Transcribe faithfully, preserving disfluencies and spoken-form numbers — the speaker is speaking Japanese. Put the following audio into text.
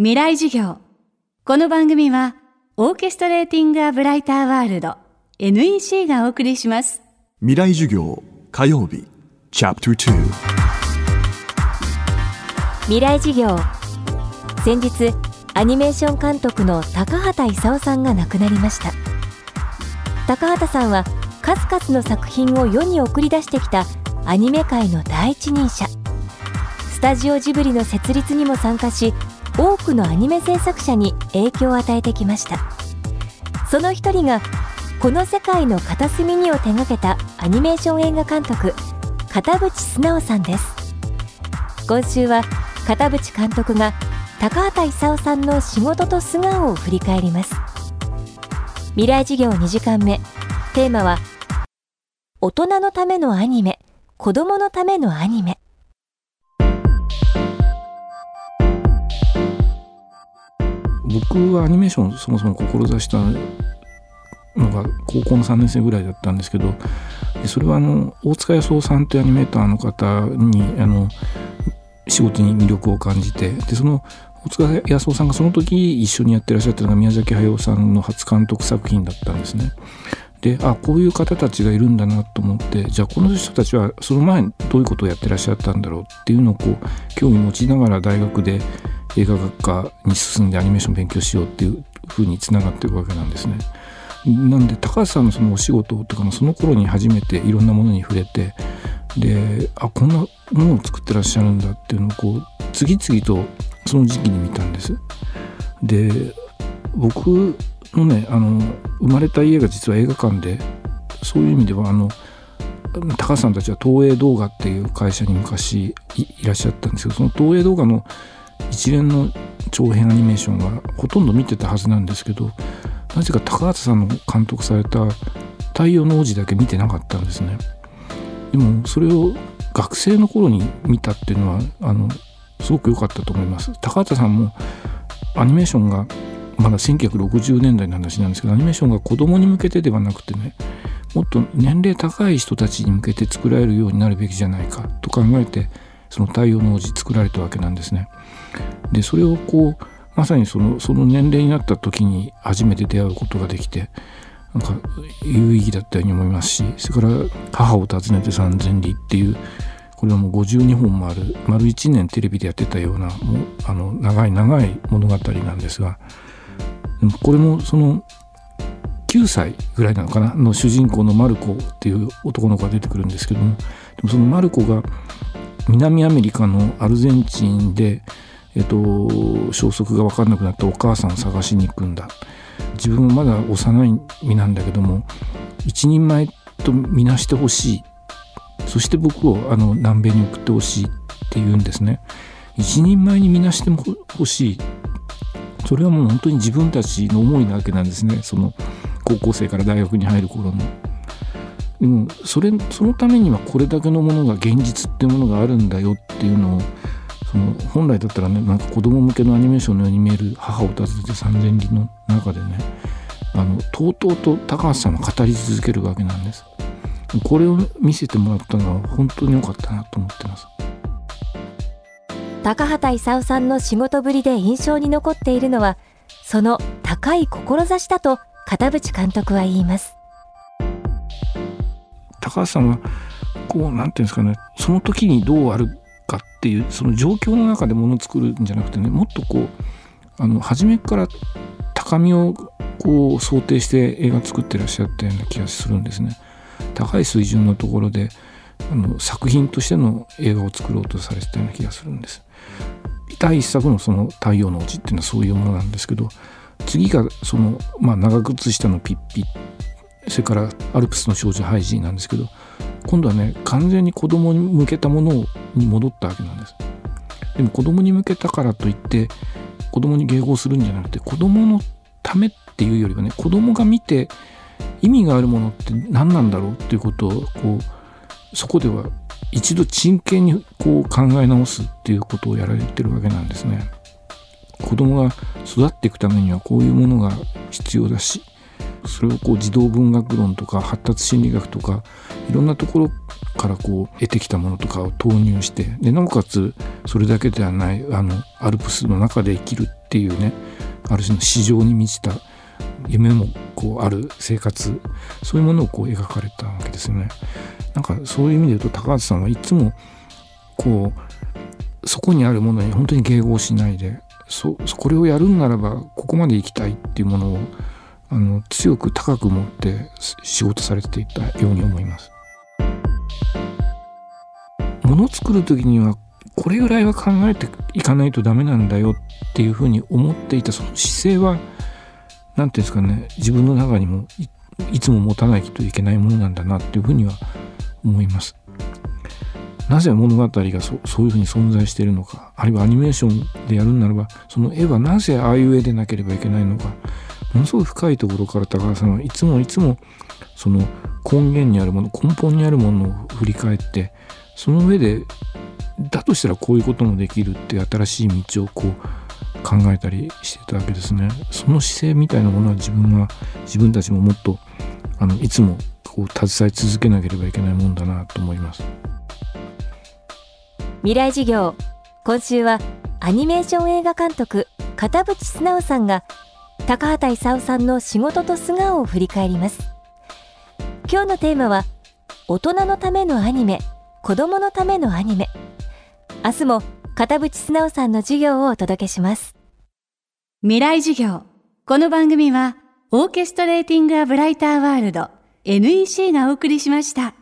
未来授業。この番組はオーケストレーティングアブライターワールド エヌイーシー がお送りします。未来授業火曜日チャプターに、未来授業。先日アニメーション監督の高畑勲さんが亡くなりました。高畑さんは数々の作品を世に送り出してきたアニメ界の第一人者。スタジオジブリの設立にも参加し、多くのアニメ制作者に影響を与えてきました。その一人がこの世界の片隅にを手掛けたアニメーション映画監督、片渕須直さんです。今週は片渕監督が高畑勲さんの仕事と素顔を振り返ります。未来授業にじかんめ、テーマは大人のためのアニメ、子どものためのアニメ。僕はアニメーションをそもそも志したのが高校のさんねん生ぐらいだったんですけど、それはあの大塚康夫さんというアニメーターの方にあの仕事に魅力を感じて、でその大塚康夫さんがその時一緒にやってらっしゃったのが宮崎駿さんの初監督作品だったんですね。で、あ、こういう方たちがいるんだなと思って、じゃあこの人たちはその前どういうことをやってらっしゃったんだろうっていうのをこう興味持ちながら大学で映画学科に進んでアニメーション勉強しようっていう風につながっていくわけなんですね。なんで高橋さんのそのお仕事とかもその頃に初めていろんなものに触れて、で、あ、こんなものを作ってらっしゃるんだっていうのをこう次々とその時期に見たんです。で、僕のね、あの生まれた家が実は映画館で、そういう意味ではあの高橋さんたちは東映動画っていう会社に昔 い, いらっしゃったんですけど、その東映動画の一連の長編アニメーションはほとんど見てたはずなんですけど、なぜか高畑さんの監督された太陽の王子だけ見てなかったんですね。でもそれを学生の頃に見たっていうのはあのすごく良かったと思います。高畑さんもアニメーションがまだせんきゅうひゃくろくじゅうねんだいの話なんですけど、アニメーションが子供に向けてではなくてね、もっと年齢高い人たちに向けて作られるようになるべきじゃないかと考えて、その太陽の王子作られたわけなんですね。で、それをこうまさにその、その年齢になった時に初めて出会うことができて、なんか有意義だったように思いますし、それから母を訪ねて三千里っていう、これはもうごじゅうにほんもある丸いちねんテレビでやってたような、もうあの長い長い物語なんですが、でもこれもそのきゅうさいぐらいなのかなの主人公のマルコっていう男の子が出てくるんですけども、でもそのマルコが南アメリカのアルゼンチンで、えっと、消息が分かんなくなったお母さんを探しに行くんだ。自分もまだ幼い身なんだけども一人前とみなしてほしい、そして僕をあの南米に送ってほしいっていうんですね。一人前にみなしてほしい、それはもう本当に自分たちの思いなわけなんですね。その高校生から大学に入る頃の、でもそれそのためにはこれだけのものが、現実っていうものがあるんだよっていうのを、その本来だったらね、なんか子供向けのアニメーションのように見える母を訪ねて三千里の中でね、あのとうとうと高橋さんは語り続けるわけなんです。これを見せてもらったのは本当に良かったなと思ってます。高畑勲さんの仕事ぶりで印象に残っているのは、その高い志だと片渕監督は言います。高橋さんはこう、なんていうんですかね、その時にどうあるかっていう、その状況の中でものを作るんじゃなくてね、もっとこうあの初めから高みをこう想定して映画作ってらっしゃったような気がするんですね。高い水準のところであの作品としての映画を作ろうとされてたような気がするんです。第一作のその太陽の王子っていうのはそういうものなんですけど、次がその、まあ、長靴下のピッピ、それからアルプスの少女ハイジーなんですけど、今度はね、完全に子供に向けたものに戻ったわけなんです。でも子供に向けたからといって子供に迎合するんじゃなくて、子供のためっていうよりはね、子供が見て意味があるものって何なんだろうっていうことをこうそこでは一度真剣にこう考え直すっていうことをやられてるわけなんですね。子供が育っていくためにはこういうものが必要だし、それをこう児童文学論とか発達心理学とかいろんなところからこう得てきたものとかを投入して、でなおかつそれだけではない、あのアルプスの中で生きるっていうね、ある種の市場に満ちた夢もこうある生活、そういうものをこう描かれたわけですよね。なんかそういう意味で言うと高橋さんはいつもこうそこにあるものに本当に迎合しないで、そこれをやるんならばここまで行きたいっていうものをあの強く高く持って仕事されていたように思います。ものを作る時にはこれぐらいは考えていかないとダメなんだよっていうふうに思っていたその姿勢はなんていうんですかね、自分の中にも い, いつも持たないといけないものなんだなっていうふうには思います。なぜ物語が そ, そういうふうに存在しているのか、あるいはアニメーションでやるんならばその絵はなぜああいう絵でなければいけないのか、ものすごい深いところから高橋さんはいつもいつもその根源にあるもの、根本にあるものを振り返って、その上でだとしたらこういうこともできるっていう新しい道をこう考えたりしてたわけですね。その姿勢みたいなものは自分は自分たちももっとあのいつもこう携え続けなければいけないもんだなと思います。未来授業、今週はアニメーション映画監督片渕須直さんが高畑勲さんの仕事と素顔を振り返ります。今日のテーマは大人のためのアニメ、子どものためのアニメ。明日も片渕須直さんの授業をお届けします。未来授業、この番組はオーケストレーティングアブライターワールド エヌイーシー がお送りしました。